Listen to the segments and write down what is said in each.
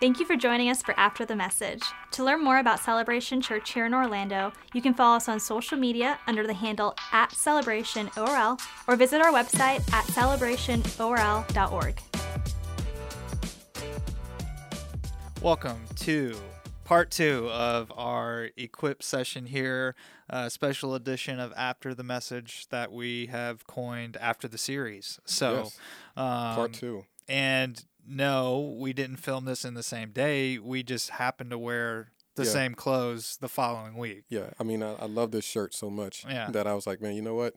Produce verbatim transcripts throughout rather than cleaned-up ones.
Thank you for joining us for After the Message. To learn more about Celebration Church here in Orlando, you can follow us on social media under the handle at Celebration O R L or visit our website at celebration o r l dot org. Welcome to part two of our Equip session here, a special edition of After the Message that we have coined after the series. So, yes. um, part two. And no, we didn't film this in the same day. We just happened to wear the yeah. same clothes the following week. Yeah. I mean, I, I love this shirt so much yeah. that I was like, man, you know what?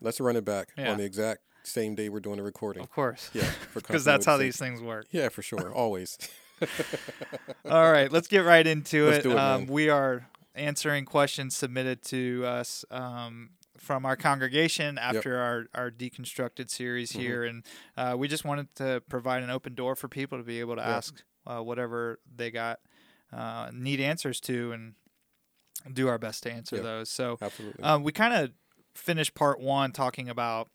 Let's run it back yeah. on the exact same day we're doing the recording. Of course. Yeah. Because that's how these things work. Yeah, for sure. Always. All right. Let's get right into let's it. Do it um, we are answering questions submitted to us um from our congregation after yep. our, our deconstructed series mm-hmm. here. And uh, we just wanted to provide an open door for people to be able to yep. ask uh, whatever they got, uh, need answers to, and do our best to answer yep. those. So Absolutely. Um, we kind of finished part one talking about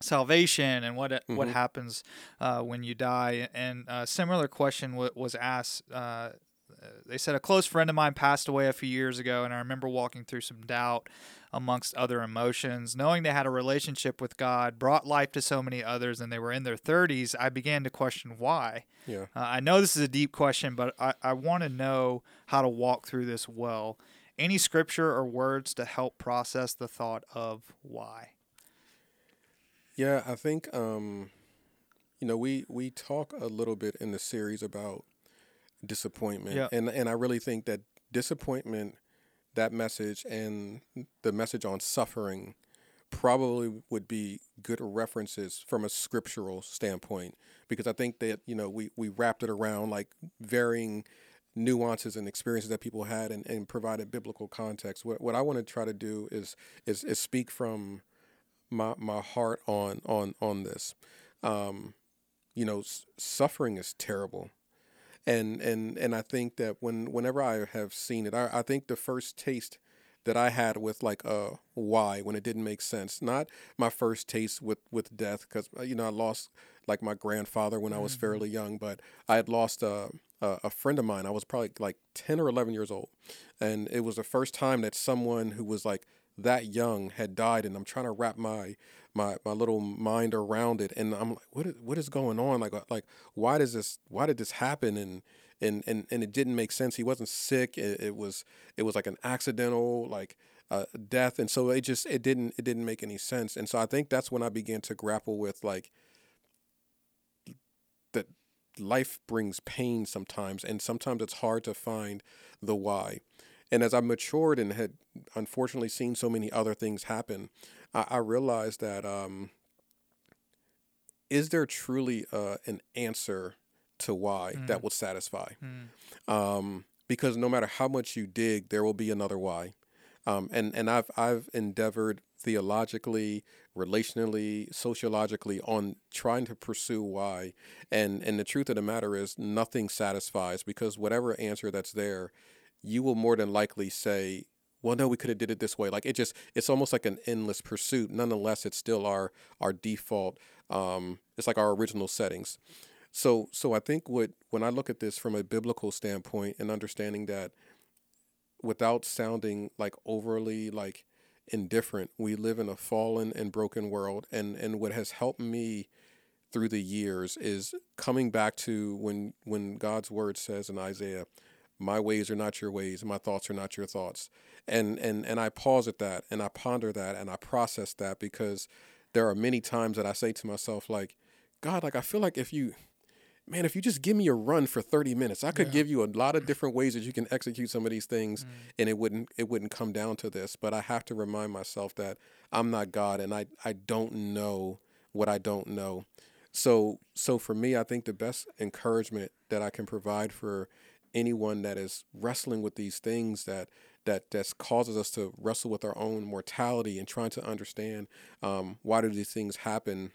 salvation and what mm-hmm. what happens uh, when you die. And a similar question w- was asked. Uh, they said, a close friend of mine passed away a few years ago, and I remember walking through some doubt amongst other emotions. Knowing they had a relationship with God, brought life to so many others, and they were in their thirties, I began to question why. Yeah. Uh, I know this is a deep question, but I, I want to know how to walk through this well. Any scripture or words to help process the thought of why? Yeah, I think, um, you know, we, we talk a little bit in the series about disappointment. Yep. And and I really think that disappointment, that message and the message on suffering probably would be good references from a scriptural standpoint, because I think that, you know, we, we wrapped it around like varying nuances and experiences that people had and, and provided biblical context. What what I want to try to do is is, is speak from my my heart on on on this. Um, you know, s- suffering is terrible. And and and I think that when whenever I have seen it, I, I think the first taste that I had with like uh why, when it didn't make sense, not my first taste with with death, because, you know, I lost like my grandfather when I was mm-hmm. fairly young, but I had lost a, a a friend of mine. I was probably like ten or eleven years old, and it was the first time that someone who was like that young had died, and I'm trying to wrap my my my little mind around it, and I'm like, what is what is going on? Like like why does this why did this happen? And and and, and it didn't make sense. He wasn't sick. It, it was it was like an accidental like uh, death, and so it just it didn't it didn't make any sense. And so I think that's when I began to grapple with like that life brings pain sometimes, and sometimes it's hard to find the why. And as I matured and had unfortunately seen so many other things happen, I, I realized that um, is there truly uh, an answer to why mm. that will satisfy? Mm. Um, because no matter how much you dig, there will be another why. Um, and and I've I've endeavored theologically, relationally, sociologically on trying to pursue why. And and the truth of the matter is nothing satisfies, because whatever answer that's there, you will more than likely say, well, no, we could have did it this way. Like it just, it's almost like an endless pursuit. Nonetheless, it's still our, our default. Um, it's like our original settings. So, so I think what, when I look at this from a biblical standpoint and understanding that, without sounding like overly like indifferent, we live in a fallen and broken world. And, and what has helped me through the years is coming back to when, when God's word says in Isaiah, my ways are not your ways, my thoughts are not your thoughts. And and and I pause at that, and I ponder that, and I process that, because there are many times that I say to myself, like, God, like, I feel like if you, man, if you just give me a run for thirty minutes, I could yeah. give you a lot of different ways that you can execute some of these things, mm. and it wouldn't it wouldn't come down to this. But I have to remind myself that I'm not God, and I, I don't know what I don't know. So so for me, I think the best encouragement that I can provide for anyone that is wrestling with these things that that that's causes us to wrestle with our own mortality and trying to understand um, why do these things happen.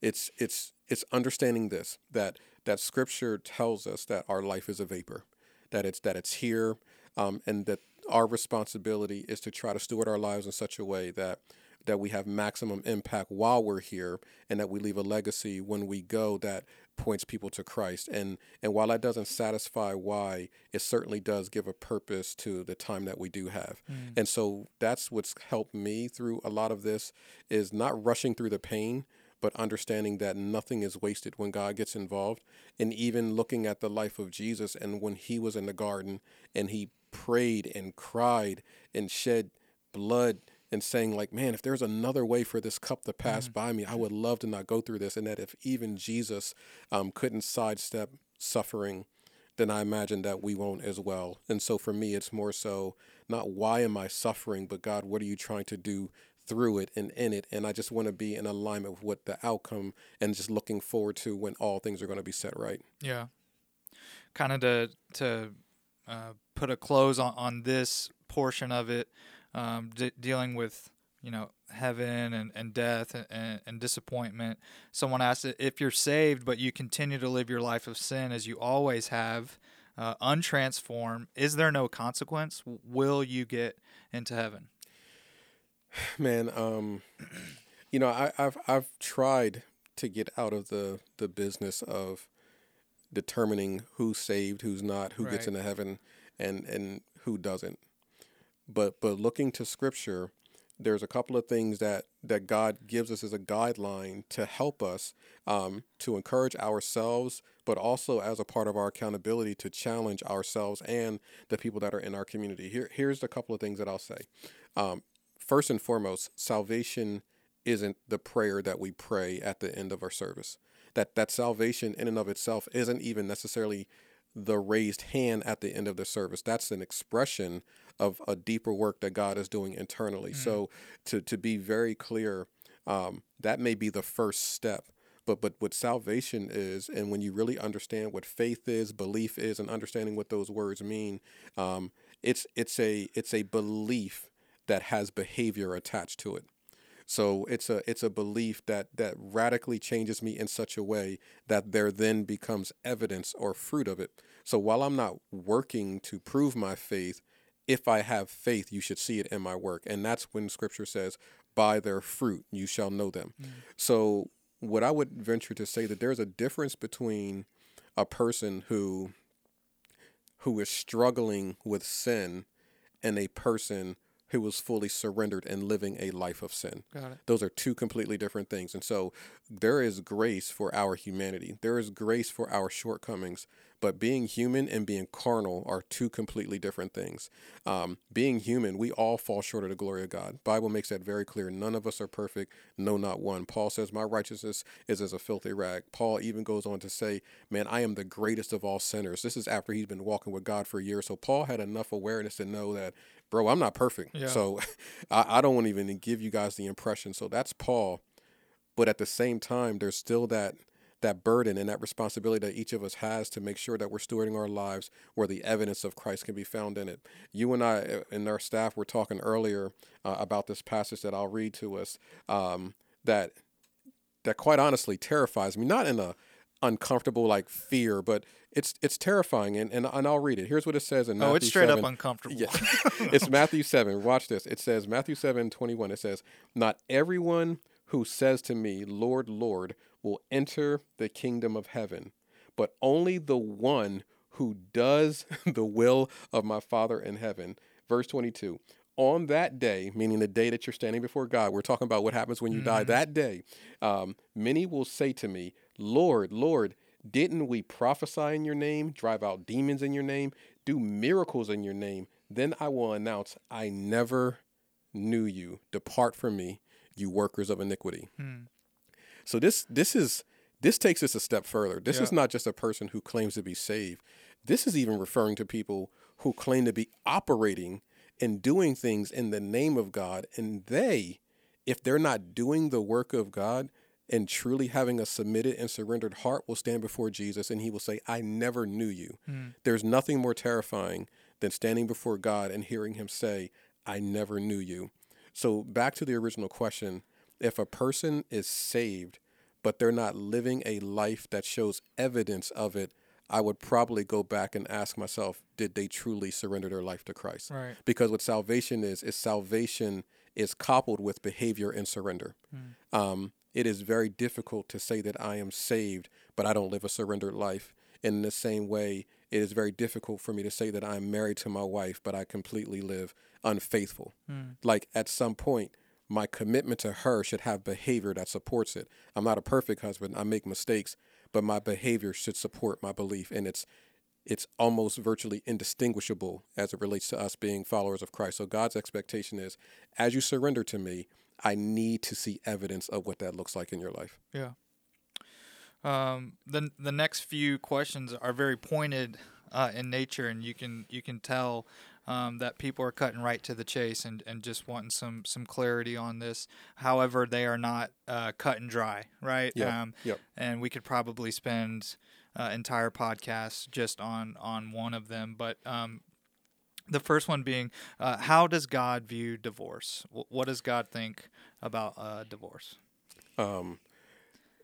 It's it's it's understanding this, that that scripture tells us that our life is a vapor, that it's that it's here, um, and that our responsibility is to try to steward our lives in such a way that that we have maximum impact while we're here, and that we leave a legacy when we go that points people to Christ. And and while that doesn't satisfy why, it certainly does give a purpose to the time that we do have. Mm. And so that's what's helped me through a lot of this, is not rushing through the pain, but understanding that nothing is wasted when God gets involved. And even looking at the life of Jesus, and when he was in the garden and he prayed and cried and shed blood and saying like, man, if there's another way for this cup to pass mm-hmm. by me, I would love to not go through this. And that if even Jesus um, couldn't sidestep suffering, then I imagine that we won't as well. And so for me, it's more so not why am I suffering, but God, what are you trying to do through it and in it? And I just want to be in alignment with what the outcome, and just looking forward to when all things are going to be set right. Yeah. Kind of to to uh, put a close on, on this portion of it, um, de- dealing with, you know, heaven and, and death and, and disappointment. Someone asked, if you're saved, but you continue to live your life of sin as you always have, uh, untransformed, is there no consequence? Will you get into heaven? Man, um, you know, I, I've I've tried to get out of the, the business of determining who's saved, who's not, who right. gets into heaven, and, and who doesn't. But but looking to Scripture, there's a couple of things that, that God gives us as a guideline to help us, um, to encourage ourselves, but also as a part of our accountability to challenge ourselves and the people that are in our community. Here here's a couple of things that I'll say. Um, First and foremost, salvation isn't the prayer that we pray at the end of our service. That that salvation in and of itself isn't even necessarily the raised hand at the end of the service. That's an expression of a deeper work that God is doing internally. Mm. So to, to be very clear, um, that may be the first step. But but what salvation is, and when you really understand what faith is, belief is, and understanding what those words mean, um, it's it's a it's a belief that has behavior attached to it. So it's a it's a belief that that radically changes me in such a way that there then becomes evidence or fruit of it. So while I'm not working to prove my faith, if I have faith, you should see it in my work. And that's when Scripture says, by their fruit, you shall know them. Mm. So what I would venture to say that there's a difference between a person who who is struggling with sin and a person who was fully surrendered and living a life of sin. Got it. Those are two completely different things. And so there is grace for our humanity. There is grace for our shortcomings. But being human and being carnal are two completely different things. Um, being human, we all fall short of the glory of God. Bible makes that very clear. None of us are perfect. No, not one. Paul says, my righteousness is as a filthy rag. Paul even goes on to say, man, I am the greatest of all sinners. This is after he's been walking with God for years. So Paul had enough awareness to know that, bro, I'm not perfect. Yeah. So I, I don't want to even give you guys the impression. So that's Paul. But at the same time, there's still that that burden and that responsibility that each of us has to make sure that we're stewarding our lives where the evidence of Christ can be found in it. You and I and our staff were talking earlier uh, about this passage that I'll read to us um, that that quite honestly terrifies me, not in a uncomfortable like fear, but it's it's terrifying. And, and, and I'll read it. Here's what it says in Matthew seven. Oh, it's straight seven. Up uncomfortable. Yeah. It's Matthew seven. Watch this. It says, Matthew seven twenty-one. It says, not everyone who says to me, Lord, Lord, will enter the kingdom of heaven, but only the one who does the will of my Father in heaven. Verse twenty-two, on that day, meaning the day that you're standing before God, we're talking about what happens when you mm-hmm. die that day. Um, many will say to me, Lord, Lord, didn't we prophesy in your name, drive out demons in your name, do miracles in your name? Then I will announce, I never knew you. Depart from me, you workers of iniquity. Mm. So this this is this takes us a step further. This yeah. is not just a person who claims to be saved. This is even referring to people who claim to be operating and doing things in the name of God. And they, if they're not doing the work of God and truly having a submitted and surrendered heart, will stand before Jesus and he will say, I never knew you. Mm. There's nothing more terrifying than standing before God and hearing him say, I never knew you. So back to the original question, if a person is saved, but they're not living a life that shows evidence of it, I would probably go back and ask myself, did they truly surrender their life to Christ? Right. Because what salvation is, is salvation is coupled with behavior and surrender. Mm. Um, it is very difficult to say that I am saved, but I don't live a surrendered life. And in the same way, it is very difficult for me to say that I'm married to my wife, but I completely live unfaithful. Mm. Like at some point, my commitment to her should have behavior that supports it. I'm not a perfect husband. I make mistakes, but my behavior should support my belief. And it's it's almost virtually indistinguishable as it relates to us being followers of Christ. So God's expectation is, as you surrender to me, I need to see evidence of what that looks like in your life. Yeah. Um, the the next few questions are very pointed uh, in nature, and you can you can tell um, that people are cutting right to the chase and, and just wanting some, some clarity on this. However, they are not uh, cut and dry, right? Yeah. Um, yep. And we could probably spend uh, entire podcasts just on, on one of them. But um, the first one being, uh, how does God view divorce? W- what does God think about uh, divorce? Um.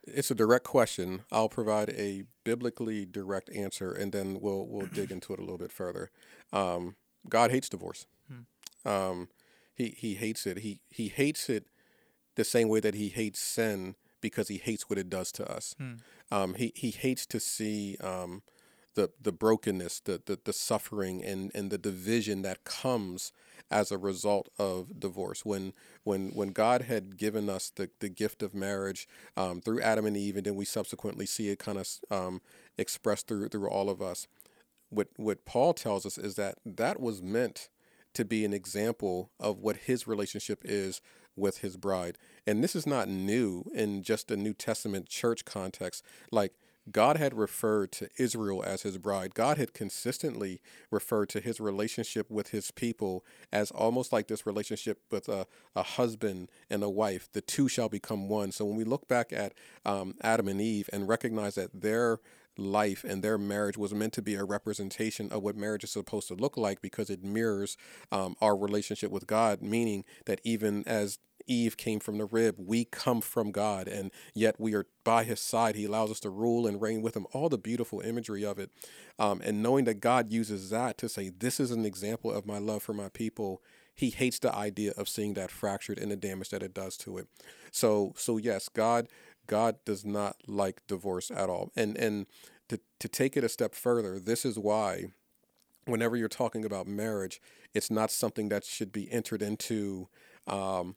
It's a direct question. I'll provide a biblically direct answer, and then we'll we'll dig into it a little bit further. Um, God hates divorce. Hmm. Um, he he hates it. He he hates it the same way that he hates sin, because he hates what it does to us. Hmm. Um, he he hates to see um, the the brokenness, the the, the suffering, and, and the division that comes as a result of divorce. When when when God had given us the, the gift of marriage um, through Adam and Eve, and then we subsequently see it kind of um, expressed through through all of us, what what Paul tells us is that that was meant to be an example of what his relationship is with his bride. And this is not new in just the New Testament church context. Like, God had referred to Israel as his bride. God had consistently referred to his relationship with his people as almost like this relationship with a, a husband and a wife. The two shall become one. So when we look back at um, Adam and Eve and recognize that their life and their marriage was meant to be a representation of what marriage is supposed to look like, because it mirrors um, our relationship with God, meaning that even as Eve came from the rib, we come from God, and yet we are by his side. He allows us to rule and reign with him, all the beautiful imagery of it. Um, and knowing that God uses that to say, this is an example of my love for my people. He hates the idea of seeing that fractured and the damage that it does to it. So, so yes, God, God does not like divorce at all. And, and to, to take it a step further, this is why whenever you're talking about marriage, it's not something that should be entered into, um,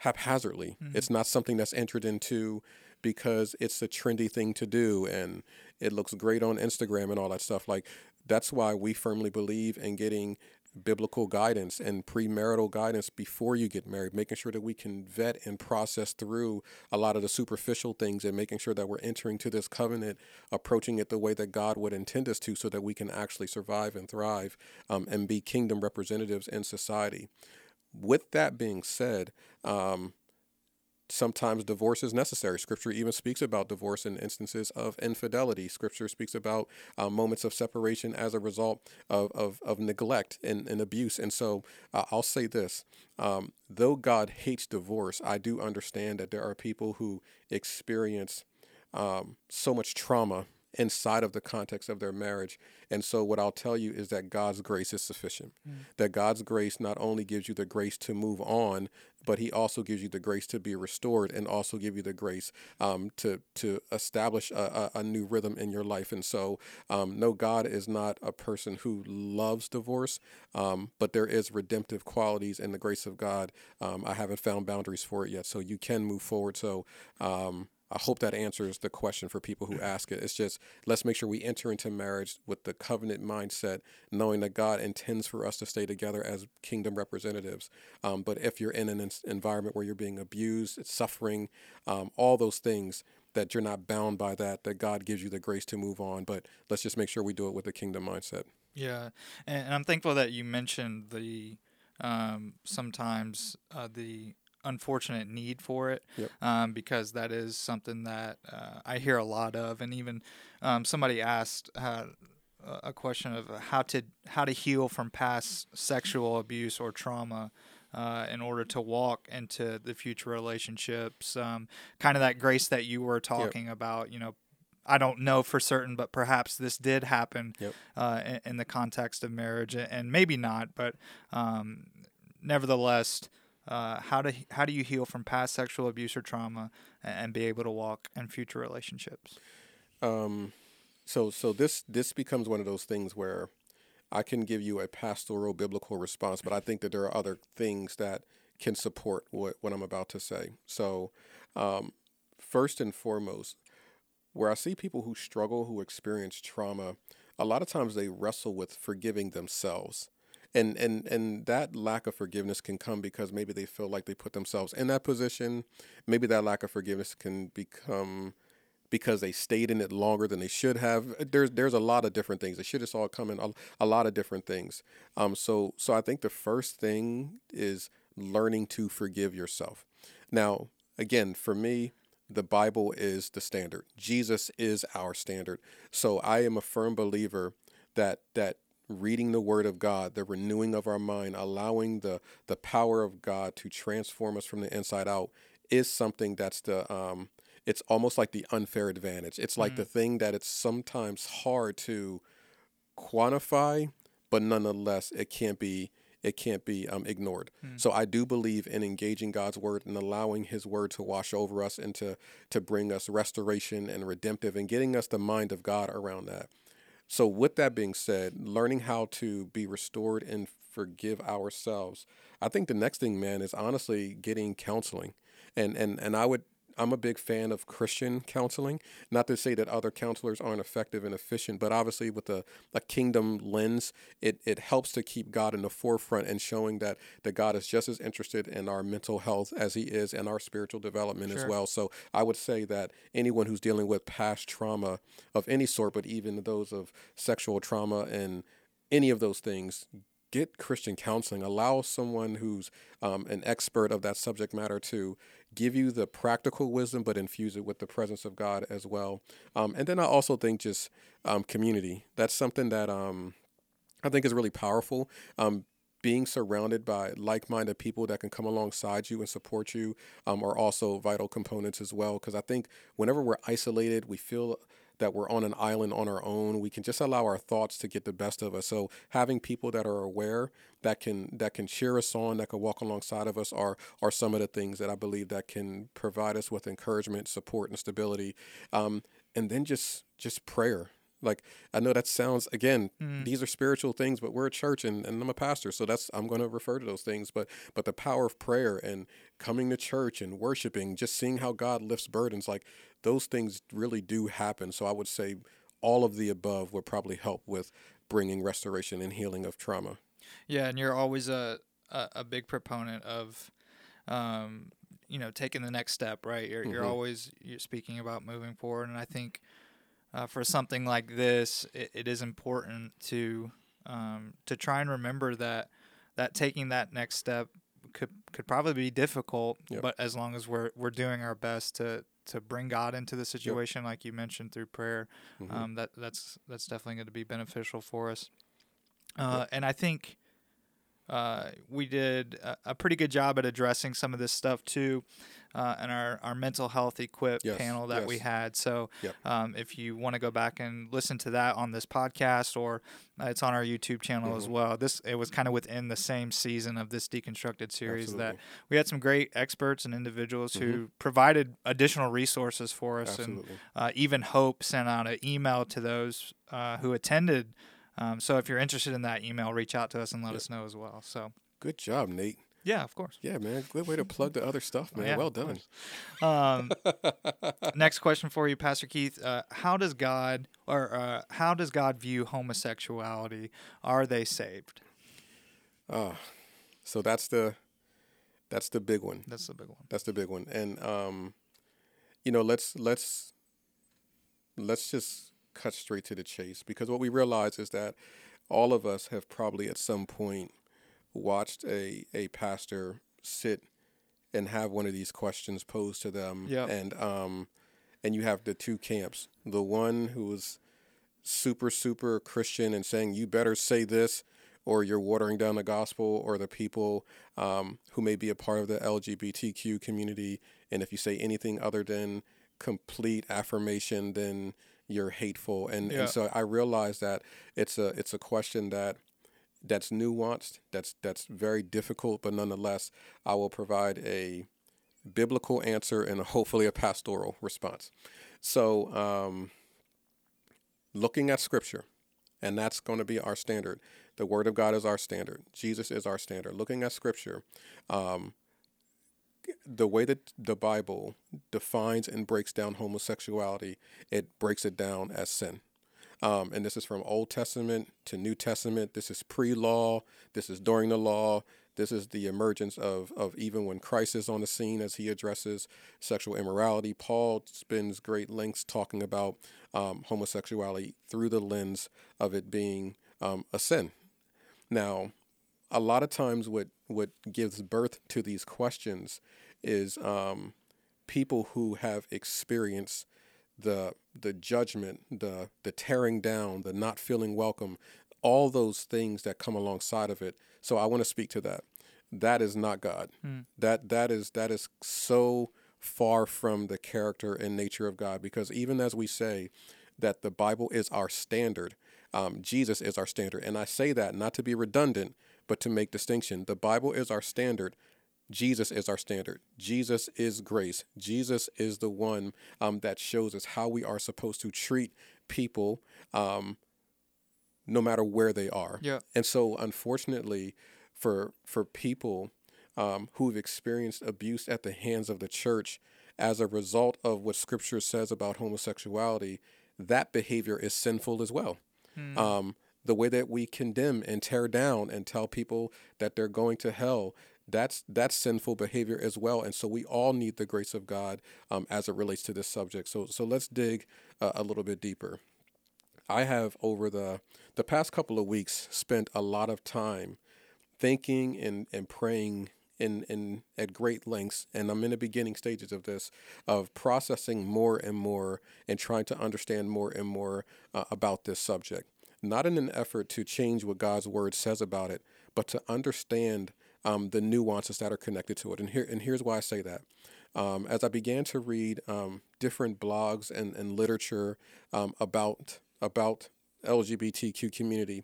haphazardly. Mm-hmm. It's not something that's entered into because it's a trendy thing to do and it looks great on Instagram and all that stuff. Like, that's why we firmly believe in getting biblical guidance and premarital guidance before you get married, making sure that we can vet and process through a lot of the superficial things and making sure that we're entering to this covenant, approaching it the way that God would intend us to, so that we can actually survive and thrive um, and be kingdom representatives in society. With that being said, um, sometimes divorce is necessary. Scripture even speaks about divorce in instances of infidelity. Scripture speaks about uh, moments of separation as a result of of, of neglect and, and abuse. And so uh, I'll say this, um, though God hates divorce, I do understand that there are people who experience um, so much trauma inside of the context of their marriage. And so what I'll tell you is that God's grace is sufficient, mm. that God's grace not only gives you the grace to move on, but he also gives you the grace to be restored and also give you the grace um, to to establish a, a, a new rhythm in your life. And so, um, no, God is not a person who loves divorce, um, but there is redemptive qualities in the grace of God. Um, I haven't found boundaries for it yet, so you can move forward. So, um, I hope that answers the question for people who ask it. It's just, let's make sure we enter into marriage with the covenant mindset, knowing that God intends for us to stay together as kingdom representatives. Um, but if you're in an in- environment where you're being abused, suffering, um, all those things, that you're not bound by that, that God gives you the grace to move on. But let's just make sure we do it with a kingdom mindset. Yeah. And I'm thankful that you mentioned the um, sometimes uh, the unfortunate need for it, yep. um, because that is something that uh, I hear a lot of, and even um, somebody asked uh, a question of how to how to heal from past sexual abuse or trauma uh, in order to walk into the future relationships. Um, kind of that grace that you were talking yep. about, you know, I don't know for certain, but perhaps this did happen yep. uh, in, in the context of marriage, and maybe not, but um, nevertheless, uh, how do how do you heal from past sexual abuse or trauma and be able to walk in future relationships? Um, so so this this becomes one of those things where I can give you a pastoral biblical response, but I think that there are other things that can support what, what I'm about to say. So um, first and foremost, where I see people who struggle, who experience trauma, a lot of times they wrestle with forgiving themselves. And and and that lack of forgiveness can come because maybe they feel like they put themselves in that position. Maybe that lack of forgiveness can become because they stayed in it longer than they should have. There's there's a lot of different things. It should have all come in a, a lot of different things. Um. So so I think the first thing is learning to forgive yourself. Now, again, for me, the Bible is the standard. Jesus is our standard. So I am a firm believer that that reading the Word of God, the renewing of our mind, allowing the the power of God to transform us from the inside out is something that's the um. It's almost like the unfair advantage. It's like mm-hmm. the thing that it's sometimes hard to quantify, but nonetheless, it can't be it can't be um, ignored. Mm-hmm. So I do believe in engaging God's word and allowing his word to wash over us and to, to bring us restoration and redemptive and getting us the mind of God around that. So with that being said, learning how to be restored and forgive ourselves, I think the next thing, man, is honestly getting counseling. And and and I would I'm a big fan of Christian counseling, not to say that other counselors aren't effective and efficient, but obviously with a, a kingdom lens, it, it helps to keep God in the forefront and showing that, that God is just as interested in our mental health as he is in our spiritual development sure. as well. So I would say that anyone who's dealing with past trauma of any sort, but even those of sexual trauma and any of those things, get Christian counseling. Allow someone who's um, an expert of that subject matter to give you the practical wisdom, but infuse it with the presence of God as well. Um, and then I also think just um, community. That's something that um, I think is really powerful. Um, being surrounded by like-minded people that can come alongside you and support you um, are also vital components as well. Because I think whenever we're isolated, we feel that we're on an island on our own. We can just allow our thoughts to get the best of us. So having people that are aware, that can that can cheer us on, that can walk alongside of us are are some of the things that I believe that can provide us with encouragement, support, and stability. Um, and then just just prayer. Like, I know that sounds, again, mm. these are spiritual things, but we're a church and, and I'm a pastor. So that's, I'm going to refer to those things, but, but the power of prayer and coming to church and worshiping, just seeing how God lifts burdens, like those things really do happen. So I would say all of the above would probably help with bringing restoration and healing of trauma. Yeah. And you're always a, a, a big proponent of, um, you know, taking the next step, right? You're, mm-hmm. you're always you're speaking about moving forward. And I think, Uh, for something like this, it, it is important to um, to try and remember that that taking that next step could could probably be difficult, yep. but as long as we're we're doing our best to, to bring God into the situation, yep. like you mentioned through prayer, mm-hmm. um, that that's that's definitely going to be beneficial for us. Uh, yep. And I think uh, we did a, a pretty good job at addressing some of this stuff too. Uh, and our, our mental health equip yes, panel that yes. we had. So yep. um, if you want to go back and listen to that on this podcast, or uh, it's on our YouTube channel mm-hmm. as well. This it was kind of within the same season of this Deconstructed series Absolutely. That we had some great experts and individuals mm-hmm. who provided additional resources for us Absolutely. And uh, even Hope sent out an email to those uh, who attended. Um, so if you're interested in that email, reach out to us and let yep. us know as well. So good job, Nate. Yeah, of course. Yeah, man. Good way to plug the other stuff, man. Yeah, well done. Um, next question for you, Pastor Keith. Uh, how does God or uh, how does God view homosexuality? Are they saved? Uh, so that's the that's the big one. That's the big one. That's the big one. And um, you know, let's let's let's just cut straight to the chase, because what we realize is that all of us have probably at some point watched a, a pastor sit and have one of these questions posed to them. Yep. And um, and you have the two camps, the one who is super, super Christian and saying, you better say this or you're watering down the gospel, or the people um, who may be a part of the L G B T Q community. And if you say anything other than complete affirmation, then you're hateful. And, yeah. and so I realized that it's a it's a question that that's nuanced, that's that's very difficult, but nonetheless, I will provide a biblical answer and hopefully a pastoral response. So um, looking at Scripture, and that's going to be our standard. The Word of God is our standard. Jesus is our standard. Looking at Scripture, um, the way that the Bible defines and breaks down homosexuality, it breaks it down as sin. Um, and this is from Old Testament to New Testament. This is pre-law. This is during the law. This is the emergence of, of even when Christ is on the scene as he addresses sexual immorality. Paul spends great lengths talking about um, homosexuality through the lens of it being um, a sin. Now, a lot of times what, what gives birth to these questions is um, people who have experienced the the judgment, the the tearing down, the not feeling welcome, all those things that come alongside of it. So I want to speak to that. That is not God. Mm. That that is that is so far from the character and nature of God, because even as we say that the Bible is our standard, um, Jesus is our standard. And I say that not to be redundant, but to make distinction. The Bible is our standard. Jesus is our standard. Jesus is grace. Jesus is the one um, that shows us how we are supposed to treat people um, no matter where they are. Yeah. And so unfortunately for for people um, who've experienced abuse at the hands of the church as a result of what Scripture says about homosexuality, that behavior is sinful as well. Mm. Um, the way that we condemn and tear down and tell people that they're going to hell, That's that's sinful behavior as well. And so we all need the grace of God um, as it relates to this subject. So so let's dig uh, a little bit deeper. I have over the the past couple of weeks spent a lot of time thinking and, and praying in, in at great lengths. And I'm in the beginning stages of this, of processing more and more and trying to understand more and more uh, about this subject, not in an effort to change what God's word says about it, but to understand Um, the nuances that are connected to it. And here and here's why I say that. Um, as I began to read um, different blogs and, and literature um, about about L G B T Q community,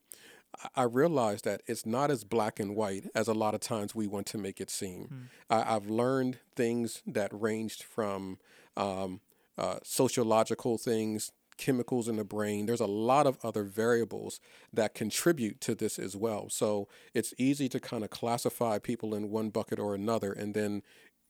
I realized that it's not as black and white as a lot of times we want to make it seem. Mm. I, I've learned things that ranged from um, uh, sociological things, chemicals in the brain. There's a lot of other variables that contribute to this as well. So it's easy to kind of classify people in one bucket or another and then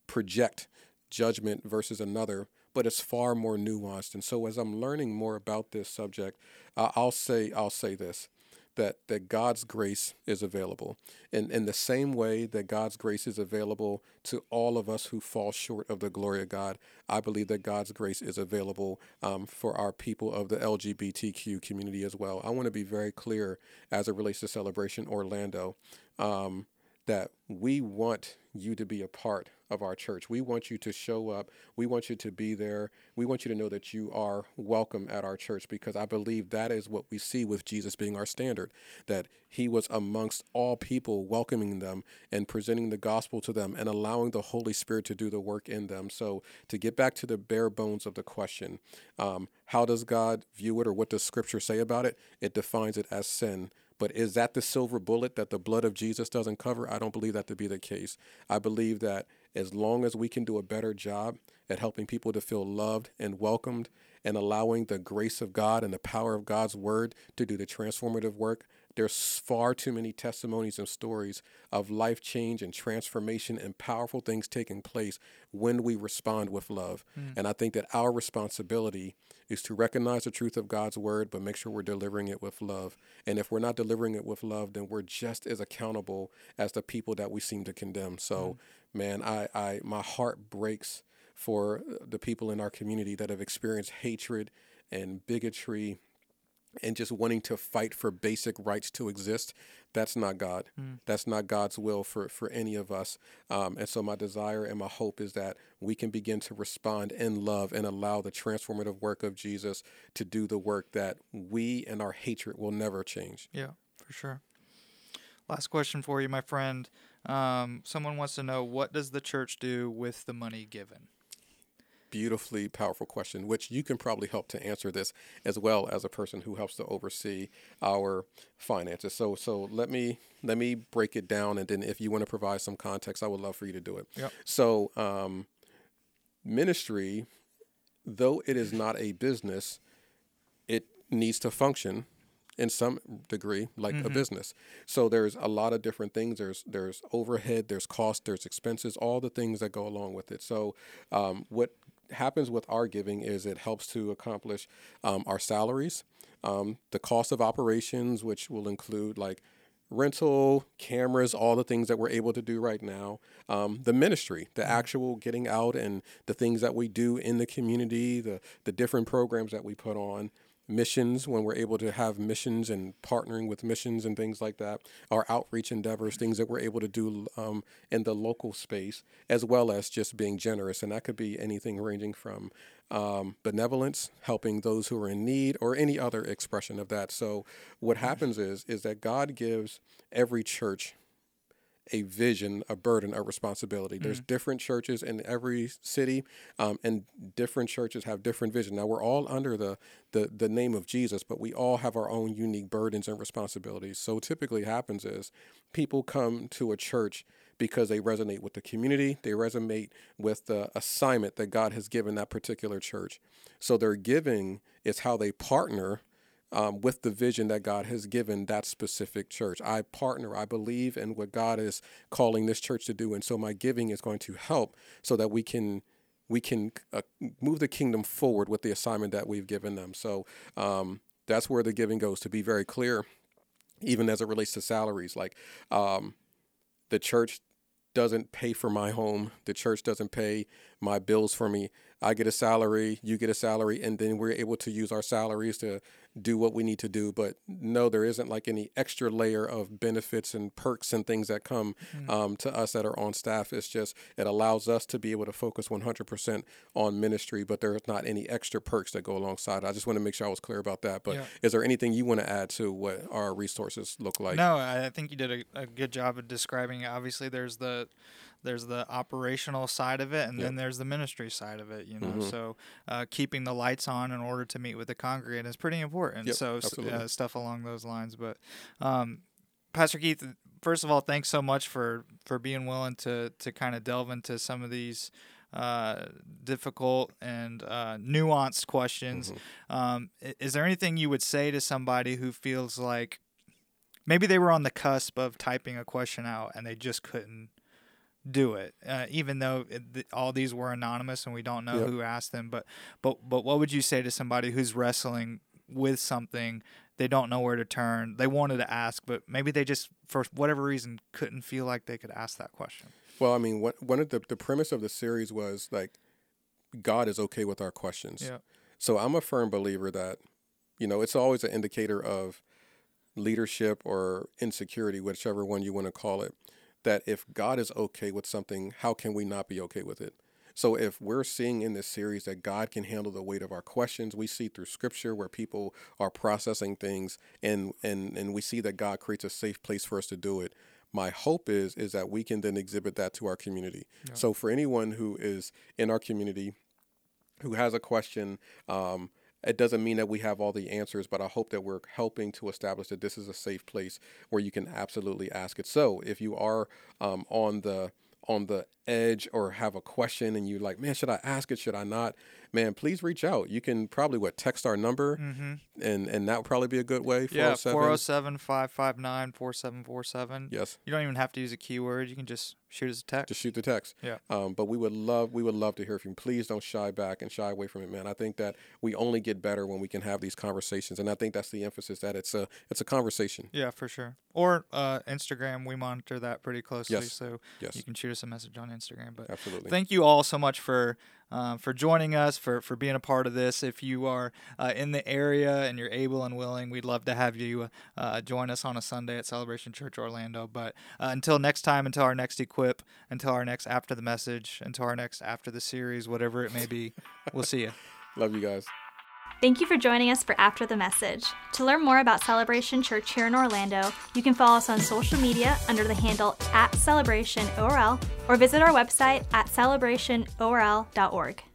project judgment versus another, but it's far more nuanced. And so as I'm learning more about this subject, uh, I'll say I'll say this, that that God's grace is available. And in the same way that God's grace is available to all of us who fall short of the glory of God, I believe that God's grace is available um, for our people of the L G B T Q community as well. I want to be very clear as it relates to Celebration Orlando um, that we want you to be a part of our church. We want you to show up. We want you to be there. We want you to know that you are welcome at our church, because I believe that is what we see with Jesus being our standard, that he was amongst all people, welcoming them and presenting the gospel to them and allowing the Holy Spirit to do the work in them. So to get back to the bare bones of the question, um, how does God view it, or what does Scripture say about it? It defines it as sin. But is that the silver bullet that the blood of Jesus doesn't cover? I don't believe that to be the case. I believe that as long as we can do a better job at helping people to feel loved and welcomed and allowing the grace of God and the power of God's word to do the transformative work, there's far too many testimonies and stories of life change and transformation and powerful things taking place when we respond with love. Mm. And I think that our responsibility is to recognize the truth of God's word, but make sure we're delivering it with love. And if we're not delivering it with love, then we're just as accountable as the people that we seem to condemn. So, mm. man, I, I my heart breaks for the people in our community that have experienced hatred and bigotry and just wanting to fight for basic rights to exist. That's not God. Mm. That's not God's will for, for any of us. Um, and so my desire and my hope is that we can begin to respond in love and allow the transformative work of Jesus to do the work that we and our hatred will never change. Yeah, for sure. Last question for you, my friend. Um, someone wants to know, what does the church do with the money given? beautifully powerful question, which you can probably help to answer this as well as a person who helps to oversee our finances. So so let me let me break it down. And then if you want to provide some context, I would love for you to do it. Yep. So um, ministry, though it is not a business, it needs to function in some degree like mm-hmm. a business. So there's a lot of different things. There's there's overhead, there's cost, there's expenses, all the things that go along with it. So um, what happens with our giving is it helps to accomplish um, our salaries, um, the cost of operations, which will include like rental, cameras, all the things that we're able to do right now, um, the ministry, the actual getting out and the things that we do in the community, the the different programs that we put on, missions, when we're able to have missions and partnering with missions and things like that, our outreach endeavors, things that we're able to do um, in the local space, as well as just being generous. And that could be anything ranging from um, benevolence, helping those who are in need, or any other expression of that. So what happens is, is that God gives every church a vision, a burden, a responsibility. Mm-hmm. There's different churches in every city, um, and different churches have different vision. Now, we're all under the, the the name of Jesus, but we all have our own unique burdens and responsibilities. So typically happens is people come to a church because they resonate with the community. They resonate with the assignment that God has given that particular church. So their giving is how they partner Um, with the vision that God has given that specific church. I partner, I believe in what God is calling this church to do. And so my giving is going to help so that we can we can uh, move the kingdom forward with the assignment that we've given them. So um, that's where the giving goes, to be very clear, even as it relates to salaries. Like um, the church doesn't pay for my home. The church doesn't pay my bills for me. I get a salary, you get a salary, and then we're able to use our salaries to do what we need to do. But no, there isn't like any extra layer of benefits and perks and things that come mm-hmm. um, to us that are on staff. It's just, it allows us to be able to focus one hundred percent on ministry, but there's not any extra perks that go alongside. I just want to make sure I was clear about that. But yeah. Is there anything you want to add to what our resources look like? No, I think you did a, a good job of describing it. Obviously, there's the There's the operational side of it, and yep. then there's the ministry side of it, you know. Mm-hmm. So uh, keeping the lights on in order to meet with the congregant is pretty important. Yep, so uh, stuff along those lines. But um, Pastor Keith, first of all, thanks so much for, for being willing to, to kind of delve into some of these uh, difficult and uh, nuanced questions. Mm-hmm. Um, is there anything you would say to somebody who feels like maybe they were on the cusp of typing a question out and they just couldn't do it, uh, even though it, th- all these were anonymous and we don't know yep. who asked them, but but but what would you say to somebody who's wrestling with something? They don't know where to turn, they wanted to ask, but maybe they just for whatever reason couldn't feel like they could ask that question? Well, I mean, what, one of the, the premise of the series was like God is okay with our questions. Yep. So I'm a firm believer that, you know, it's always an indicator of leadership or insecurity, whichever one you want to call it, that if God is okay with something, how can we not be okay with it? So if we're seeing in this series that God can handle the weight of our questions, we see through scripture where people are processing things and and and we see that God creates a safe place for us to do it. My hope is, is that we can then exhibit that to our community. Yeah. So for anyone who is in our community, who has a question, um, it doesn't mean that we have all the answers, but I hope that we're helping to establish that this is a safe place where you can absolutely ask it. So if you are um, on the on the edge or have a question and you're like, man, should I ask it? Should I not? Man, please reach out. You can probably what text our number mm-hmm. and, and that would probably be a good way. four oh seven four oh seven, five five nine, four seven four seven. Yes. You don't even have to use a keyword. You can just shoot us a text. Just shoot the text. Yeah. Um, but we would love, we would love to hear from you. Please don't shy back and shy away from it, man. I think that we only get better when we can have these conversations. And I think that's the emphasis, that it's a, it's a conversation. Yeah, for sure. Or uh, Instagram, we monitor that pretty closely. Yes. So yes. You can shoot us a message on Instagram. But absolutely. Thank you all so much for Uh, for joining us, for, for being a part of this. If you are uh, in the area and you're able and willing, we'd love to have you uh, join us on a Sunday at Celebration Church Orlando. But uh, until next time, until our next Equip, until our next After the Message, until our next After the Series, whatever it may be, we'll see you. Love you guys. Thank you for joining us for After the Message. To learn more about Celebration Church here in Orlando, you can follow us on social media under the handle at Celebration O R L or visit our website at celebration o r l dot org.